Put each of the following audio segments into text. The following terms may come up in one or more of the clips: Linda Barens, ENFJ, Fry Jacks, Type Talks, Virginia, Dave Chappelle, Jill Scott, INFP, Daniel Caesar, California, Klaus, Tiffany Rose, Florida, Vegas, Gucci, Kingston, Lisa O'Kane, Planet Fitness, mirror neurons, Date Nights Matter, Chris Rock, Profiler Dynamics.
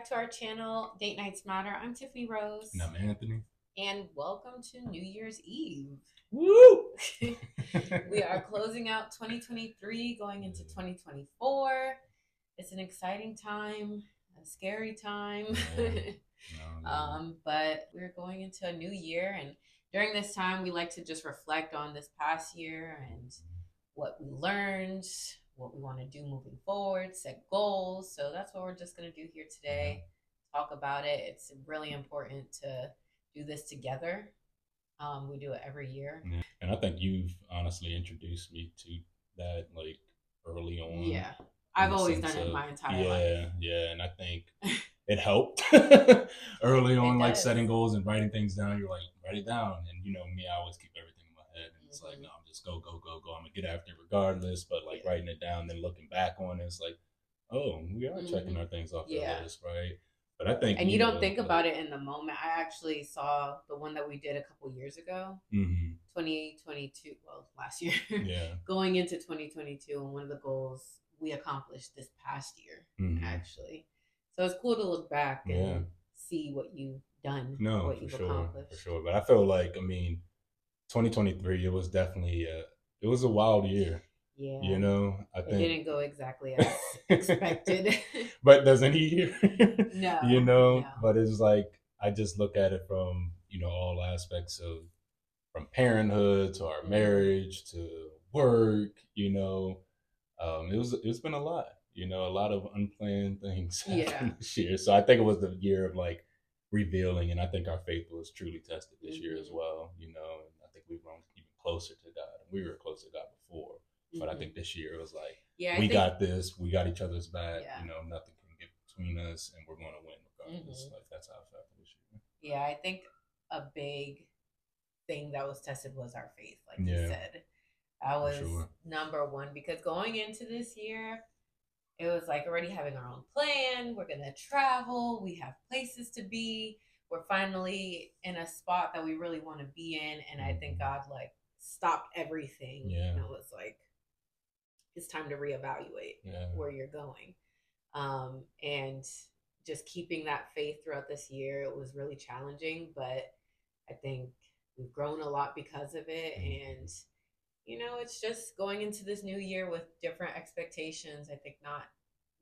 back to our channel, Date Nights Matter. I'm Tiffany Rose. And I'm Anthony. And welcome to New Year's Eve. Woo! We are closing out 2023, going into 2024. It's an exciting time, a scary time. But we're going into a new year, and during this time, we like to just reflect on this past year and what we learned, what we want to do moving forward, set goals. So that's what we're just going to do here today. Talk about it. It's really important to do this together. We do it every year. Yeah. And I think you've honestly introduced me to that like early on. Yeah. I've always done it my entire life. Yeah. And I think it helped early on, like setting goals and writing things down. You're like, write it down. And you know me, I always keep everything in my head. And it's like, no, I'm just go. I'm going to get after it regardless. But like writing it down, then looking back on it, it's like, oh, we are checking our things off the list, right? But I think and you don't think about it in the moment. I actually saw the one that we did a couple years ago, 2022, well, last year, going into 2022. And one of the goals we accomplished this past year, actually. So it's cool to look back and see what you've done, what you've accomplished. For sure. But I feel like, I mean, 2023, it was definitely, it was a wild year. Yeah. You know, I think it didn't go exactly as expected. But does any year? No. You know, but it's like I just look at it from, you know, all aspects of from parenthood to our marriage to work, you know. It's been a lot, you know, a lot of unplanned things happened this year. So I think it was the year of like revealing, and I think our faith was truly tested this year as well, you know. And I think we've grown even closer to God. We were close to God before. But I think this year it was like, got this, we got each other's back, you know, nothing can get between us, and we're going to win regardless. Like, that's how I felt this year. Yeah, I think a big thing that was tested was our faith, like you said. That was number one, because going into this year, it was like already having our own plan. We're going to travel. We have places to be. We're finally in a spot that we really want to be in. And I think God, like, stopped everything. Yeah. And it was like, it's time to reevaluate where you're going. And just keeping that faith throughout this year, it was really challenging, but I think we've grown a lot because of it. And, you know, it's just going into this new year with different expectations. I think not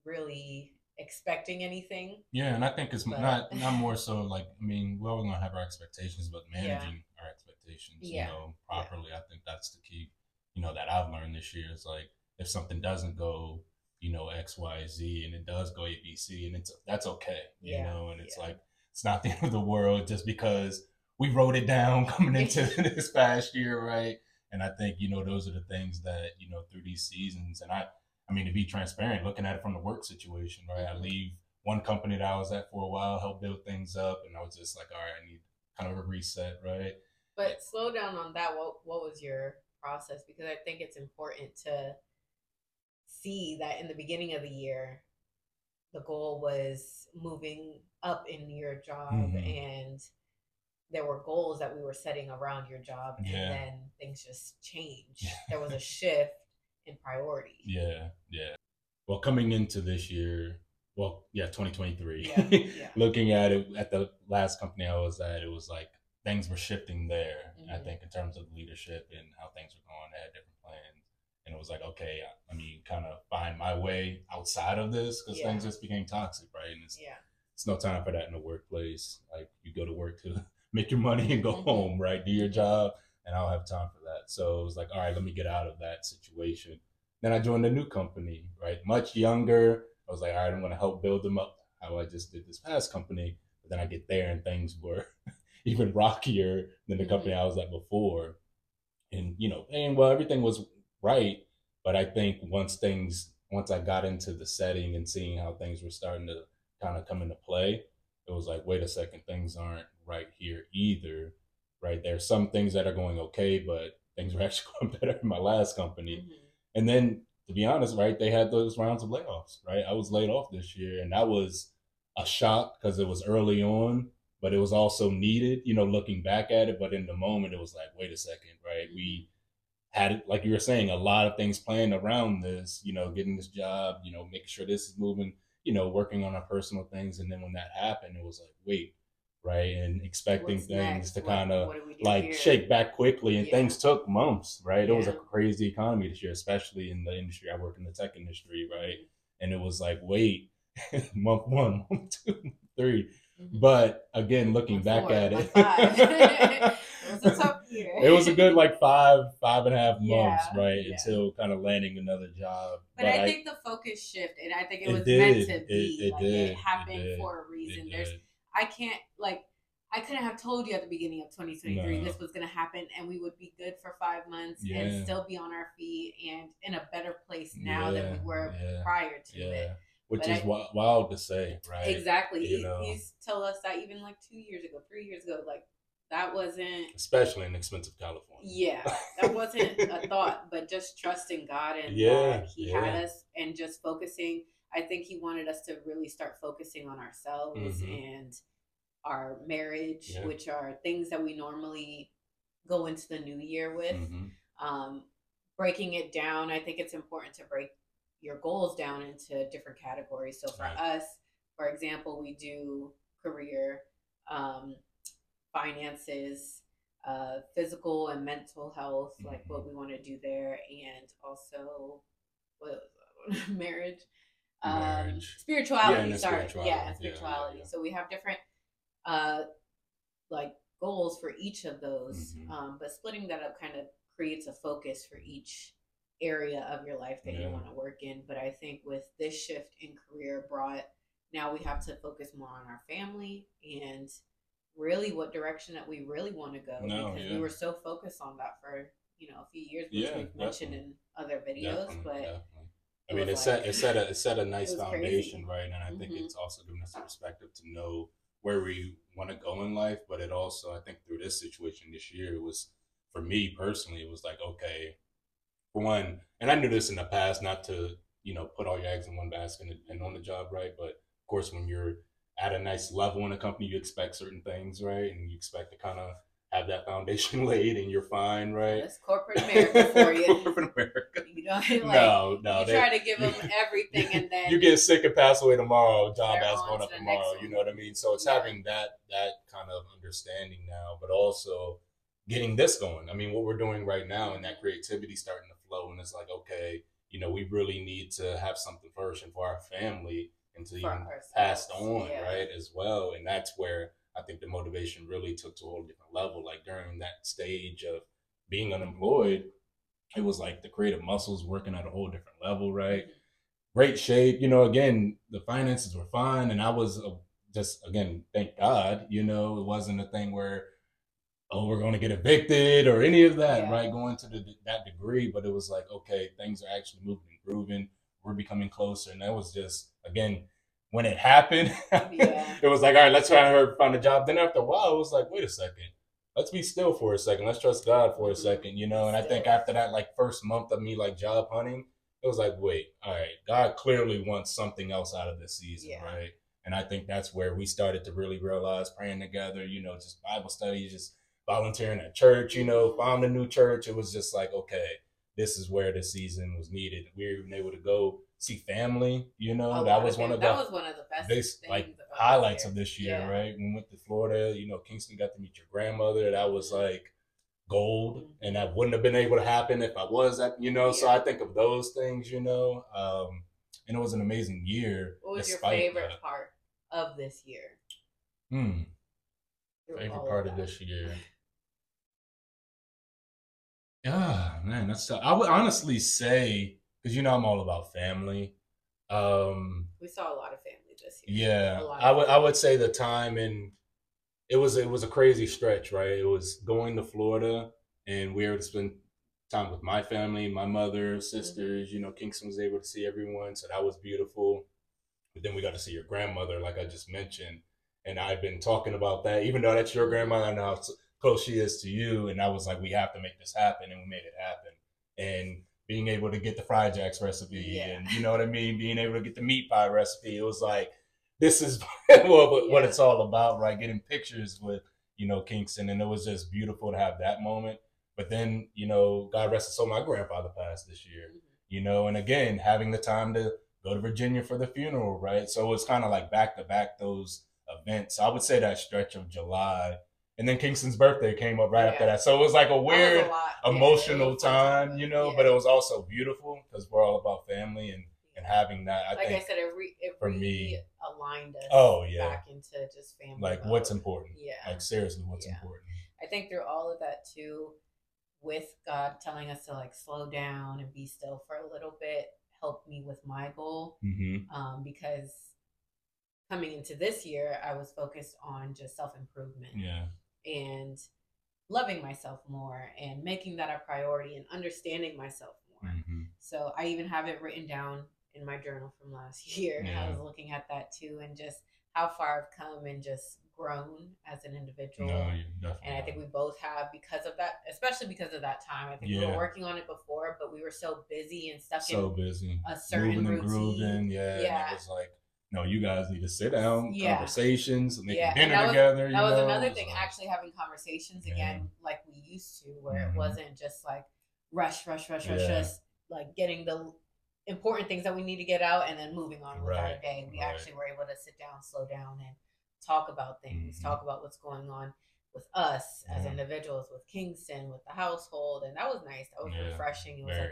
really expecting anything. Yeah. And I think it's not more so like, I mean, we're going to have our expectations, but managing our expectations, you know, properly. I think that's the key, you know, that I've learned this year is like, if something doesn't go, you know, X, Y, Z, and it does go A, B, C, and that's okay, you know, and it's like, it's not the end of the world just because we wrote it down coming into this past year, right? And I think, you know, those are the things that, you know, through these seasons, and I mean, to be transparent, looking at it from the work situation, right? I leave one company that I was at for a while, helped build things up, and I was just like, all right, I need kind of a reset, right? But slow down on that. What was your process? Because I think it's important to see that in the beginning of the year, the goal was moving up in your job, and there were goals that we were setting around your job, and then things just changed. There was a shift in priority. Well, coming into this year, 2023, looking at it at the last company I was at, it was like things were shifting there, I think, in terms of leadership and how things were going. They had different plans. And it was like, okay, I mean, kind of find my way outside of this, because things just became toxic, right? And it's no time for that in the workplace. Like, you go to work to make your money and go home, right? Do your job, and I don't have time for that. So it was like, all right, let me get out of that situation. Then I joined a new company, right? Much younger. I was like, all right, I'm going to help build them up, how I just did this past company. But then I get there and things were even rockier than the company I was at before. And, you know, and well, everything was right, but I think once I got into the setting and seeing how things were starting to kind of come into play, it was like, wait a second, things aren't right here either, right? There's some things that are going okay, but things were actually going better in my last company. And then, to be honest, right, they had those rounds of layoffs, right? I was laid off this year, and that was a shock because it was early on, but it was also needed, you know, looking back at it. But in the moment, it was like, wait a second, right? We had, like you were saying, a lot of things planned around this, you know, getting this job, you know, make sure this is moving, you know, working on our personal things. And then when that happened, it was like, wait, right? And expecting things to kind of shake back quickly. And things took months, right? Yeah. It was a crazy economy this year, especially in the industry. I work in the tech industry, right? And it was like, wait, month one, month two, month three. But again, looking back at it, it was a tough year. It was a good like five and a half months, right? Yeah. Until kind of landing another job. But I think the focus shifted, and I think it was meant to be. It happened for a reason. I couldn't have told you at the beginning of 2023 this was going to happen, and we would be good for 5 months and still be on our feet and in a better place now than we were prior to it. Which is wild to say, right? Exactly. You tell us that even like 3 years ago, like that wasn't... Especially in expensive California. Yeah, that wasn't a thought, but just trusting God and that he had us and just focusing. I think he wanted us to really start focusing on ourselves and our marriage, which are things that we normally go into the new year with. Breaking it down, I think it's important to break your goals down into different categories. So for us, for example, we do career, finances, physical and mental health, like what we want to do there, and also marriage, spirituality. Spirituality. Yeah. So we have different like goals for each of those, but splitting that up kind of creates a focus for each area of your life that you want to work in. But I think with this shift in career brought, now we have to focus more on our family and really what direction that we really want to go, because we were so focused on that for a few years, which we've mentioned in other videos. I mean, it set a nice foundation, right? And I think it's also given us a perspective to know where we want to go in life. But it also, I think through this situation this year, it was, for me personally, it was like, okay, for one, and I knew this in the past, not to, put all your eggs in one basket and depend on the job, right? But of course, when you're at a nice level in a company, you expect certain things, right? And you expect to kind of have that foundation laid and you're fine, right? That's corporate America for you. Corporate America. You don't try to give them everything, and then you get sick and pass away tomorrow, job has going up tomorrow, you know what I mean? So it's having that kind of understanding now, but also getting this going. I mean, what we're doing right now and that creativity starting to flow, and it's like, okay, we really need to have something flourishing for our family and to even pass on, right, as well. And that's where I think the motivation really took to a whole different level. Like during that stage of being unemployed, it was like the creative muscles working at a whole different level, right? Great shape. Again, the finances were fine. And I was just, again, thank God, it wasn't a thing where, oh, we're going to get evicted or any of that, right? Going to that degree, but it was like, okay, things are actually moving and grooving. We're becoming closer. And that was just, again, when it happened, it was like, all right, let's try to find a job. Then after a while, it was like, wait a second, let's be still for a second. Let's trust God for a second, And I think after that, like first month of me, like job hunting, it was like, wait, all right, God clearly wants something else out of this season, right? And I think that's where we started to really realize praying together, just Bible studies, just volunteering at church, found a new church. It was just like, okay, this is where the season was needed. We were even able to go see family, that was one of the best things, like highlights of this year, right? We went to Florida, Kingston, got to meet your grandmother. That was like gold, and that wouldn't have been able to happen if I was at, so I think of those things, and it was an amazing year. What was your favorite part of this year? Favorite part of this year. Ah, man, that's tough. I would honestly say, because I'm all about family. We saw a lot of family this year. Yeah, I would say the time, and it was a crazy stretch, right? It was going to Florida, and we were able to spend time with my family, my mother, sisters. Kingston was able to see everyone, so that was beautiful. But then we got to see your grandmother, like I just mentioned, and I've been talking about that. Even though that's your grandmother, I know how close she is to you, and I was like, we have to make this happen, and we made it happen. And being able to get the Fry Jacks recipe, and you know what I mean, being able to get the meat pie recipe, it was like, this is what it's all about, right? Getting pictures with Kingston, and it was just beautiful to have that moment. But then God rest his soul, my grandfather passed this year, and again having the time to go to Virginia for the funeral, right? So it's kind of like back to back those events. So I would say that stretch of July, and then Kingston's birthday came up right after that. So it was like a weird emotional time, you know, but it was also beautiful because we're all about family and having that. I think, like I said, it aligned us back into just family. Like mode. What's important. Yeah. Like seriously, what's important. I think through all of that too, with God telling us to like slow down and be still for a little bit, helped me with my goal. Mm-hmm. Because coming into this year, I was focused on just self-improvement and loving myself more and making that a priority and understanding myself more. Mm-hmm. So I even have it written down in my journal from last year. Yeah. I was looking at that too, and just how far I've come and just grown as an individual. No, and I think we both have because of that, especially because of that time. I think we were working on it before, but we were so busy and stuck in a certain routine. And it was like, no, you guys need to sit down, conversations, making dinner together. That was another thing, actually having conversations again, like we used to, where it wasn't just like rush, just like getting the important things that we need to get out and then moving on with our day. We actually were able to sit down, slow down, and talk about things, talk about what's going on with us as individuals, with Kingston, with the household. And that was nice. That was refreshing. It was like,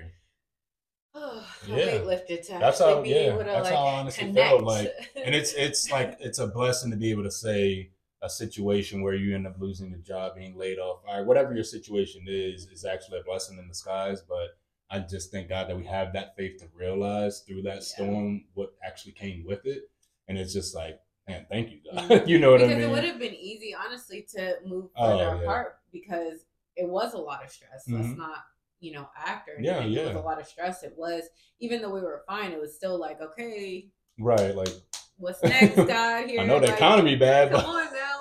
oh, weight lifted to actually be able to that's how I honestly feel. Like, and it's like, it's a blessing to be able to say a situation where you end up losing your job, being laid off, or whatever your situation is actually a blessing in disguise. But I just thank God that we have that faith to realize through that storm what actually came with it. And it's just like, man, thank you, God. You know what I mean? Because it would have been easy, honestly, to move further apart because it was a lot of stress. Mm-hmm. Let's not, you know, act or anything. It was a lot of stress. It was, even though we were fine, it was still like, okay. Right, like. What's next, God? Here, I know the economy bad. Come on now.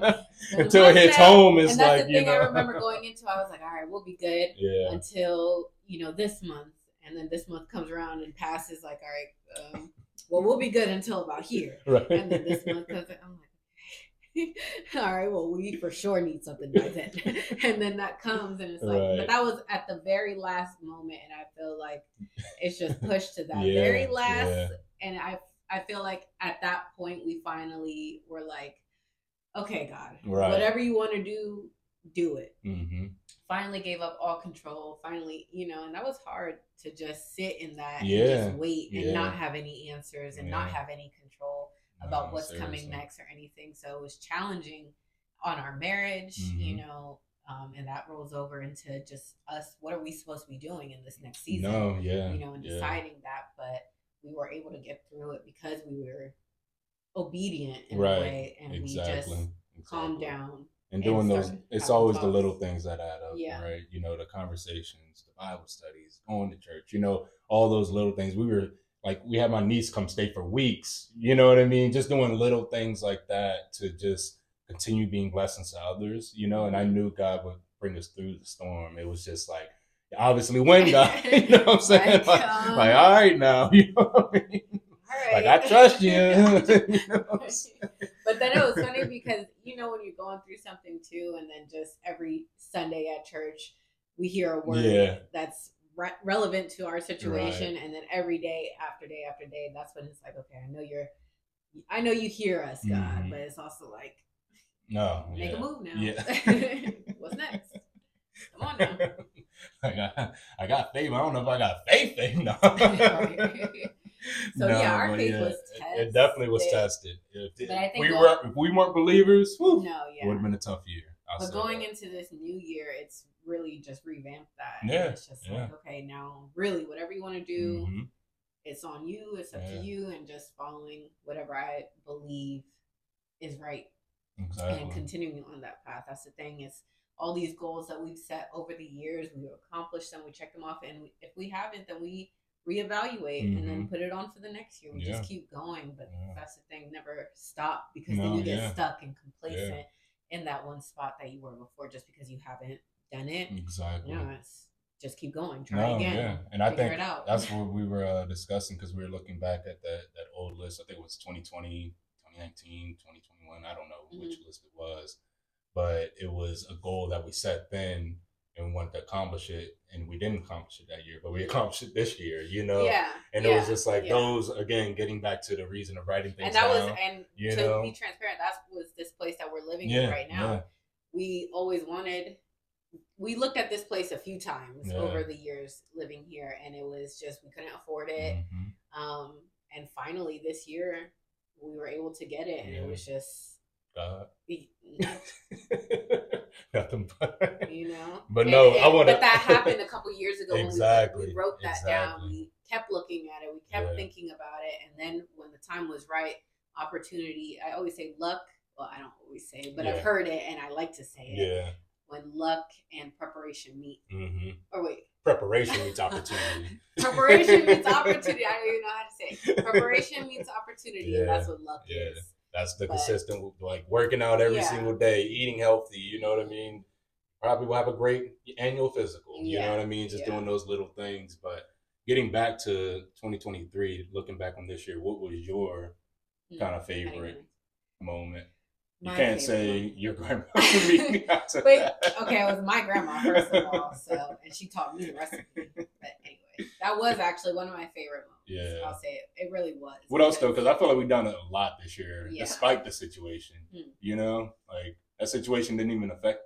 Like, until it hits home, it's like, you know. And that's the thing I remember going into. I was like, all right, we'll be good until, you know, this month. And then this month comes around and passes like, all right, well, we'll be good until about here. Right. And then this month comes in, I'm like, all right, well, we for sure need something by then. And then that comes and it's like, but that was at the very last moment. And I feel like it's just pushed to that very last. Yeah. And I feel like at that point, we finally were like, okay, God, whatever you want to do, do it. Mm-hmm. Finally gave up all control, finally, you know, and that was hard to just sit in that and just wait and not have any answers and not have any control about what's coming next or anything. So it was challenging on our marriage, you know, and that rolls over into just us. What are we supposed to be doing in this next season? You know, and deciding that, but we were able to get through it because we were obedient in a way, and we just calmed down. And doing those, it's always the little things that add up, right? You know, the conversations, the Bible studies, going to church, you know, all those little things. We were like, we had my niece come stay for weeks, you know what I mean? Just doing little things like that to just continue being blessings to others, you know? And I knew God would bring us through the storm. It was just like, obviously when God, you know what I'm saying? Like, all right now, you know what I mean? Like, I trust you. You know? But then it was funny because, you know, when you're going through something too, and then just every Sunday at church, we hear a word that's relevant to our situation. Right. And then every day after day after day, that's when it's like, okay, I know you hear us, God, but it's also like, no, make a move now. Yeah. What's next? Come on now. I got faith. I don't know if I got faith now. So our faith was tested. It definitely was tested. If we weren't believers, it would have been a tough year. But going into this new year, it's really just revamped that. Yeah. It's just like, okay, now really whatever you want to do, it's on you, it's up to you, and just following whatever I believe is right. Exactly. And continuing on that path. That's the thing, is all these goals that we've set over the years, we've accomplished them, we check them off, and if we haven't, then we reevaluate and then put it on for the next year. We just keep going, but that's the thing, never stop, because then you get stuck and complacent in that one spot that you were before just because you haven't done it. Exactly. You know, it's just keep going, try again. Yeah. And I think that's what we were discussing, because we were looking back at that old list. I think it was 2020, 2019, 2021. I don't know which list it was, but it was a goal that we set then and we wanted to accomplish it, and we didn't accomplish it that year, but we accomplished it this year, you know? Yeah. And it was just like those, again, getting back to the reason of writing things down. And to be transparent, that was this place that we're living in right now. Yeah. We looked at this place a few times over the years living here, and it was just, we couldn't afford it. Mm-hmm. And finally this year we were able to get it, and it was just, nothing but, you know, but but that happened a couple years ago. Exactly. When we wrote that down, we kept looking at it. We kept thinking about it. And then when the time was right, opportunity, I always say luck. Well, I don't always say it, but I've heard it and I like to say it. Yeah. When luck and preparation meet. Mm-hmm. Preparation meets opportunity. Preparation meets opportunity. I don't even know how to say it. Preparation meets opportunity. Yeah. And that's what luck is. That's the consistent, like working out every single day, eating healthy, you know what I mean? Probably will have a great annual physical, you know what I mean? Just doing those little things. But getting back to 2023, looking back on this year, what was your kind of favorite moment? You can't say your grandma. It was my grandma, first of all. So, and she taught me the recipe. But anyway, that was actually one of my favorite moments. Yeah. I'll say it. It really was. What else, though? Because I feel like we've done it a lot this year, despite the situation. Mm. You know? Like, that situation didn't even affect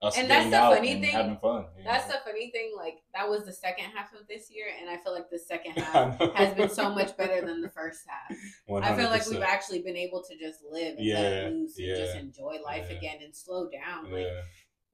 us getting out and having fun. That's the funny thing. Like, that was the second half of this year, and I feel like the second half has been so much better than the first half. 100%. I feel like we've actually been able to just live and let loose and just enjoy life again and slow down. Like,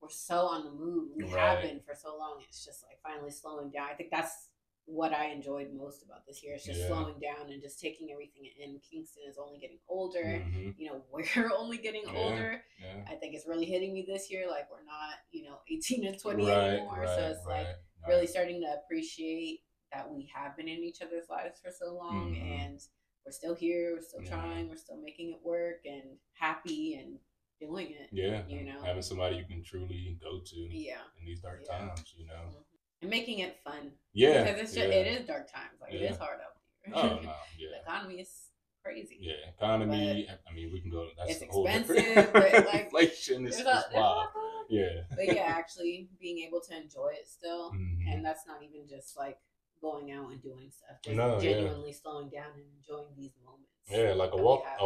we're so on the move. We have been for so long. It's just like finally slowing down. I think that's what I enjoyed most about this year. It's just slowing down and just taking everything in. Kingston is only getting older. Mm-hmm. You know, we're only getting older. Yeah. I think it's really hitting me this year. Like, we're not, you know, 18 and 20 anymore. So it's really starting to appreciate that we have been in each other's lives for so long. Mm-hmm. And we're still here. We're still trying. We're still making it work and happy and doing it. Yeah. You know, having somebody you can truly go to in these dark times, you know. Mm-hmm. And making it fun. Yeah. Because it's just, it is dark times. Like, it is hard out here. Oh, no. Yeah. The economy is crazy. Yeah. Economy, but I mean, we can go, that's the whole different. It's expensive, but like, inflation is wild. Yeah. But yeah, actually being able to enjoy it still. Mm-hmm. And that's not even just like going out and doing stuff. Just genuinely slowing down and enjoying these moments. Yeah, like a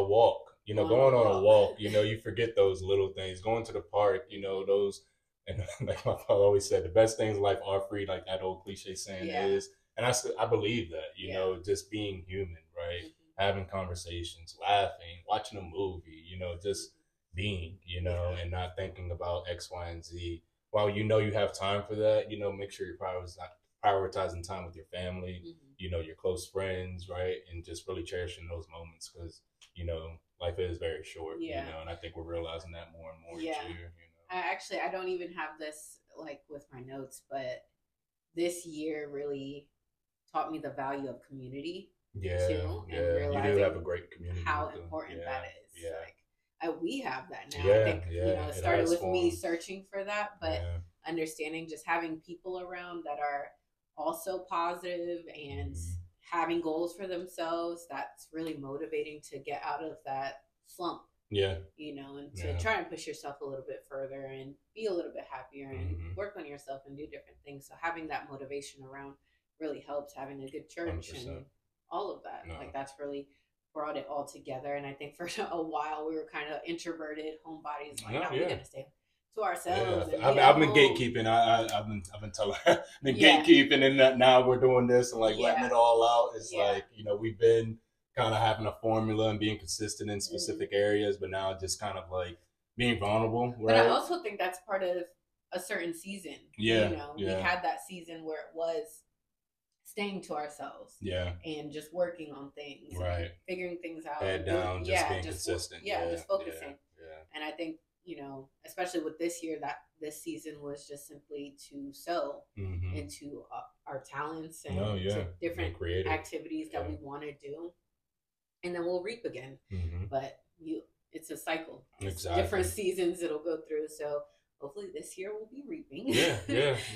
walk. You know, going on a walk. You know, you forget those little things. Going to the park, you know, those. And like my father always said, the best things in life are free, like that old cliche saying is. And I believe that, you know, just being human, right? Mm-hmm. Having conversations, laughing, watching a movie, you know, just being, you know, and not thinking about X, Y, and Z. While you know you have time for that, you know, make sure you're prioritizing time with your family, mm-hmm. you know, your close friends, right? And just really cherishing those moments because, you know, life is very short, you know, and I think we're realizing that more and more each year, you know. I don't even have this like with my notes, but this year really taught me the value of community too, and realizing you do have a great community, how important that is. Yeah. Like we have that now. I think you know, it started with me searching for that, but understanding just having people around that are also positive and having goals for themselves. That's really motivating to get out of that slump. Yeah. You know, and to try and push yourself a little bit further and be a little bit happier and work on yourself and do different things. So having that motivation around really helps, having a good church 100%. And all of that. No. Like that's really brought it all together. And I think for a while we were kind of introverted homebodies, like we're going to stay to ourselves. Yeah. I've been gatekeeping. I've been telling her the gatekeeping and that now we're doing this and like letting it all out. It's like, you know, we've been kind of having a formula and being consistent in specific areas, but now just kind of like being vulnerable. Right? But I also think that's part of a certain season. Yeah. You know, we had that season where it was staying to ourselves. Yeah. And just working on things. Right. Figuring things out. Head down, just being consistent. Just focusing. Yeah. And I think, you know, especially with this year, that this season was just simply to sow into our talents and to different activities that we want to do. And then we'll reap again, but it's a cycle. Exactly. Different seasons it'll go through. So hopefully this year we'll be reaping.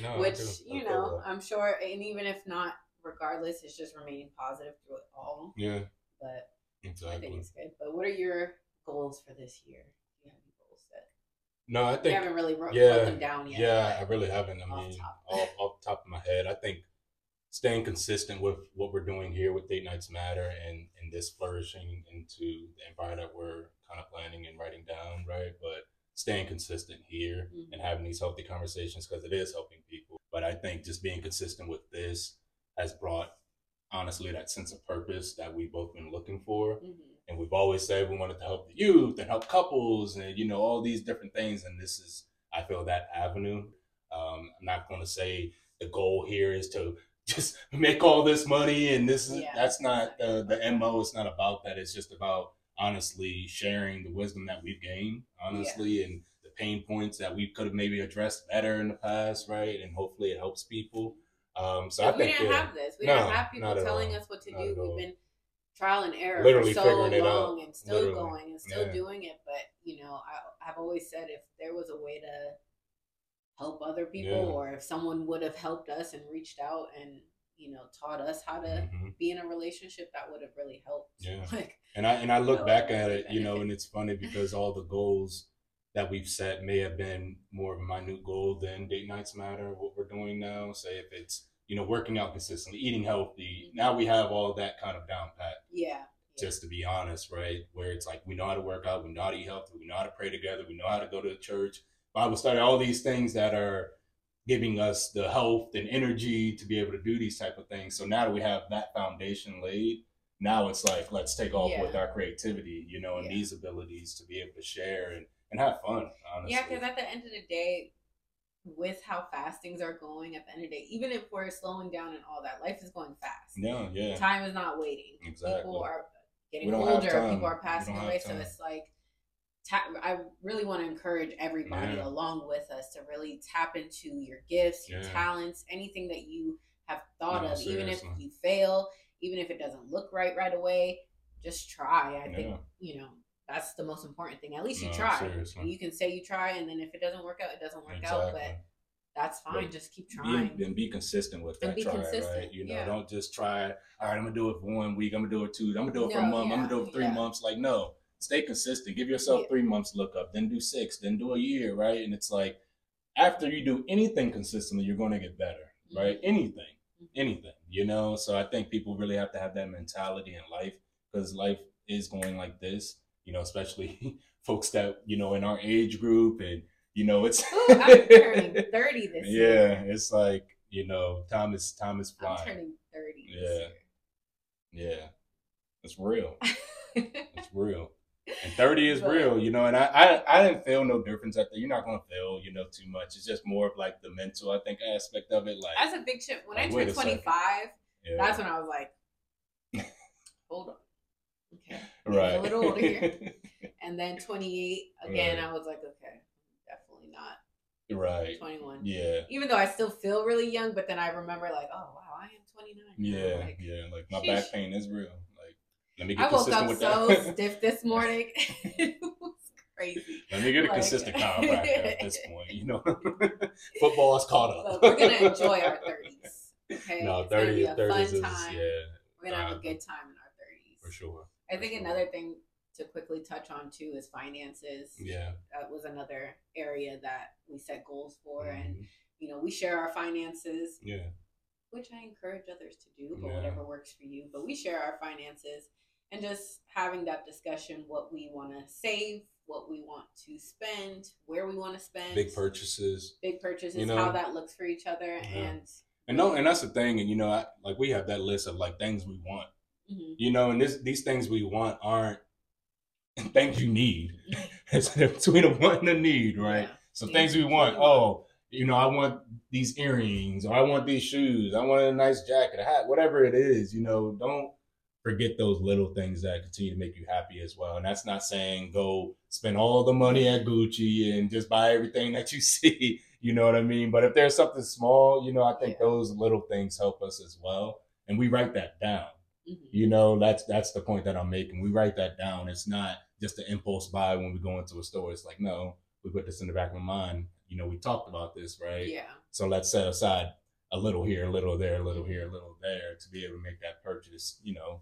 No, which you know, I'm sure. And even if not, regardless, it's just remaining positive through it all. Yeah. But I think it's good. But what are your goals for this year? Do you have any goals set? No, I think you haven't really wrote them down yet. Yeah, I really haven't. I mean, off the top of my head, I think staying consistent with what we're doing here with Date Nights Matter and this flourishing into the empire that we're kind of planning and writing down, right? But staying consistent here mm-hmm. and having these healthy conversations, because it is helping people. But I think just being consistent with this has brought, honestly, that sense of purpose that we've both been looking for. Mm-hmm. And we've always said we wanted to help the youth and help couples and, you know, all these different things. And this is, I feel, that avenue. I'm not going to say the goal here is to just make all this money and this that's not the MO. It's not about that. It's just about honestly sharing the wisdom that we've gained, honestly, and the pain points that we could have maybe addressed better in the past, right? And hopefully it helps people. So I think we didn't have this. We didn't have people telling us what to do. We've been trial and error literally for so long and still going and still doing it. But you know, I've always said if there was a way to help other people or if someone would have helped us and reached out and, you know, taught us how to be in a relationship, that would have really helped. Yeah. Like, and I look back at it, you know, and it's funny because all the goals that we've set may have been more of a minute goal than Date Nights Matter, what we're doing now. Say if it's, you know, working out consistently, eating healthy. Mm-hmm. Now we have all that kind of down pat. Yeah. Just to be honest, right? Where it's like, we know how to work out, we know how to eat healthy, we know how to pray together, we know how to go to church, Bible study, all these things that are giving us the health and energy to be able to do these type of things. So now that we have that foundation laid, now it's like, let's take off with our creativity, you know, and these abilities to be able to share and have fun, honestly. Yeah, because at the end of the day, with how fast things are going, at the end of the day, even if we're slowing down and all that, life is going fast. Yeah, yeah. Time is not waiting. Exactly. People are getting older. People are passing away. So it's like, I really want to encourage everybody along with us to really tap into your gifts, your talents, anything that you have thought of, seriously. Even if you fail, even if it doesn't look right away, just try. I think, you know, that's the most important thing. At least you try. Seriously. You can say you try, and then if it doesn't work out, it doesn't work out, but that's fine. But just keep trying. And be consistent with that. Right? You know, don't just try, all right, I'm going to do it for 1 week. I'm going to do it 2. I'm going to do it for a month. I'm going to do it for 3 months. Like, no. Stay consistent. Give yourself 3 months to look up, then do 6, then do a year, right? And it's like, after you do anything consistently, you're going to get better, right? Anything, you know? So I think people really have to have that mentality in life, because life is going like this, you know, especially folks that, you know, in our age group and, you know, it's... Ooh, I'm turning 30 this year. Yeah, it's like, you know, time is flying. I'm turning 30 this year. Yeah. It's real. It's real. And 30 is real, you know, and I didn't feel no difference out there. You're not going to feel, you know, too much. It's just more of like the mental, I think, aspect of it. Like, that's a big shift. When I turned 25, that's when I was like, hold on. Okay. Right. A little older here. And then 28, again, I was like, okay, definitely not. Right. 21. Yeah. Even though I still feel really young, but then I remember like, oh, wow, I am 29. Yeah. Like, yeah. Like my back pain is real. I woke up so stiff this morning. It was crazy. Let me get a consistent chiropractor at this point. You know, football is caught up. But we're gonna enjoy our 30s. Okay, no, 30s is time. Yeah, we're gonna have a good time in our 30s for sure. I think another thing to quickly touch on too is finances. Yeah, that was another area that we set goals for, and you know, we share our finances. Yeah, which I encourage others to do, but whatever works for you. But we share our finances. And just having that discussion, what we want to save, what we want to spend, where we want to spend. Big purchases, you know, how that looks for each other. Yeah. And no, and that's the thing. And, you know, like we have that list of like things we want, you know, and these things we want aren't things you need. It's between a want and a need, right? Yeah. So things we want, you know, I want these earrings, or I want these shoes, I want a nice jacket, a hat, whatever it is, you know, don't forget those little things that continue to make you happy as well. And that's not saying go spend all the money at Gucci and just buy everything that you see. You know what I mean? But if there's something small, you know, I think those little things help us as well. And we write that down. Mm-hmm. You know, that's the point that I'm making. We write that down. It's not just an impulse buy when we go into a store. It's like, no, we put this in the back of my mind. You know, we talked about this, right? Yeah. So let's set aside a little here, a little there, a little here, a little there to be able to make that purchase, you know,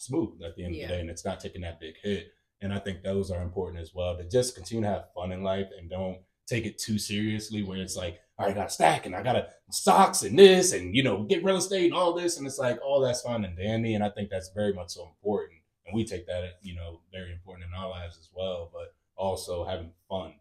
smooth at the end of the day, and it's not taking that big hit. And I think those are important as well, to just continue to have fun in life and don't take it too seriously where it's like, all right, I gotta stack and I gotta stocks and this and, you know, get real estate and all this. And it's like, oh, that's fine and dandy. And I think that's very much so important. And we take that, you know, very important in our lives as well. But also having fun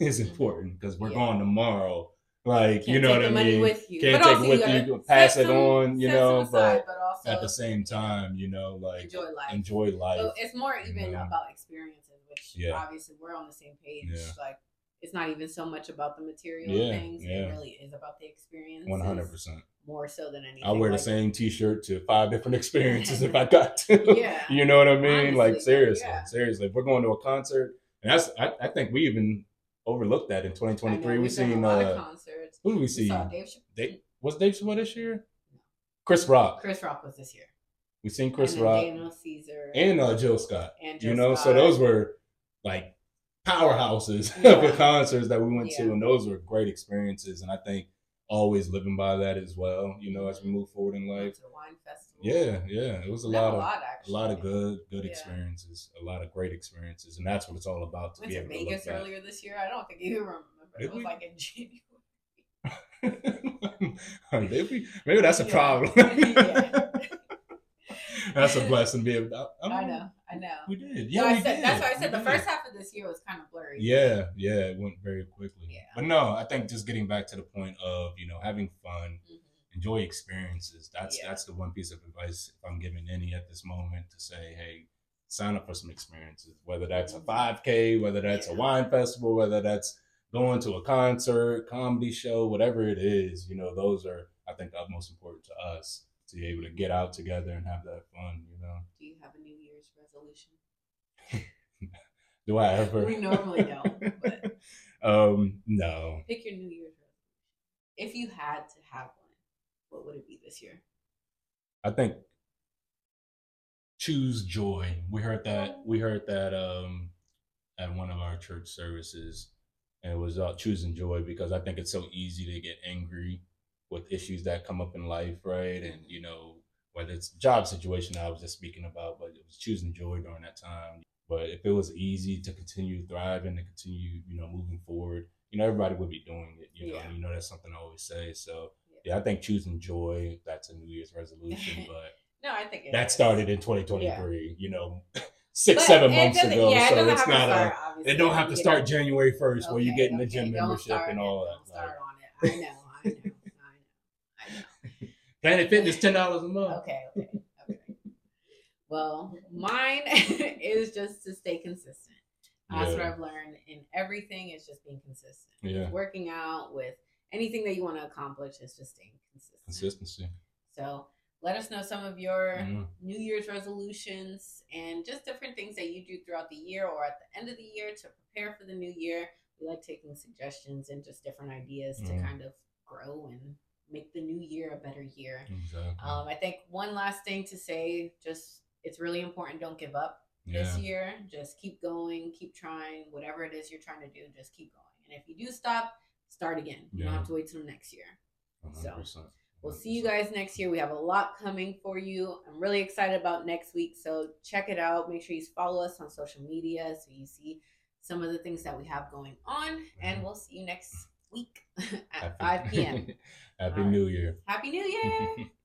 is important because we're going tomorrow. Like, you know what I mean? Can't take the money with you. Can't take it with you. Pass it on, you know, but also at the same time, you know, like enjoy life. So it's more even about experiences, which obviously we're on the same page. Yeah. Like, it's not even so much about the material things. Yeah. It really is about the experience. 100%. More so than anything. I wear the same t-shirt to 5 different experiences if I got to. Yeah. You know what I mean? Honestly, like, seriously. If we're going to a concert, and that's, I think we even overlooked that in 2023. We've seen concerts. Who did we see? Was Dave Chappelle this year? Chris Rock. Chris Rock was this year. We seen Chris Rock, Daniel Caesar, and Jill Scott. And Jill Scott. So those were like powerhouses of concerts that we went to, and those were great experiences. And I think always living by that as well, you know, as we move forward in life. To the wine festival. It was a lot of good experiences, a lot of great experiences, and that's what it's all about. To be able to Vegas look back. Earlier this year. I don't think you remember. It was like in January. Maybe that's a problem. That's a blessing to be able to. I know. We did. Yeah, we did. That's why I said the first half of this year was kind of blurry. Yeah, it went very quickly. Yeah. But no, I think just getting back to the point of, you know, having fun, enjoy experiences. That's the one piece of advice, if I'm giving any at this moment, to say, hey, sign up for some experiences, whether that's a 5K, whether that's a wine festival, whether that's going to a concert, comedy show, whatever it is, you know, those are, I think, the utmost important to us. To be able to get out together and have that fun, you know. Do you have a New Year's resolution? Do I ever? We normally don't, but no. Pick your New Year's resolution. If you had to have one, what would it be this year? I think choose joy. We heard that at one of our church services, and it was about choosing joy, because I think it's so easy to get angry with issues that come up in life, right? And, you know, whether it's job situation I was just speaking about, but it was choosing joy during that time. But if it was easy to continue thriving, to continue, you know, moving forward, you know, everybody would be doing it, you know, and you know, that's something I always say. So I think choosing joy, that's a New Year's resolution, but no, I think that started in 2023, you know, 7 months ago. So it's not it don't have to start January 1st where you're getting the gym membership and all that. Start on it. I know. Planet Fitness, $10 a month. Okay. Well, mine is just to stay consistent. That's what I've learned in everything. It's just being consistent. Yeah. Working out, with anything that you want to accomplish, is just staying consistent. Consistency. So let us know some of your New Year's resolutions and just different things that you do throughout the year or at the end of the year to prepare for the new year. We like taking suggestions and just different ideas to kind of grow and make the new year a better year. Exactly. I think one last thing to say, just it's really important, don't give up this year. Just keep going, keep trying, whatever it is you're trying to do, just keep going. And if you do stop, start again. You don't have to wait till next year. 100%. So we'll see you guys next year. We have a lot coming for you. I'm really excited about next week, so check it out. Make sure you follow us on social media so you see some of the things that we have going on, and we'll see you next week at 5 p.m. Happy New Year.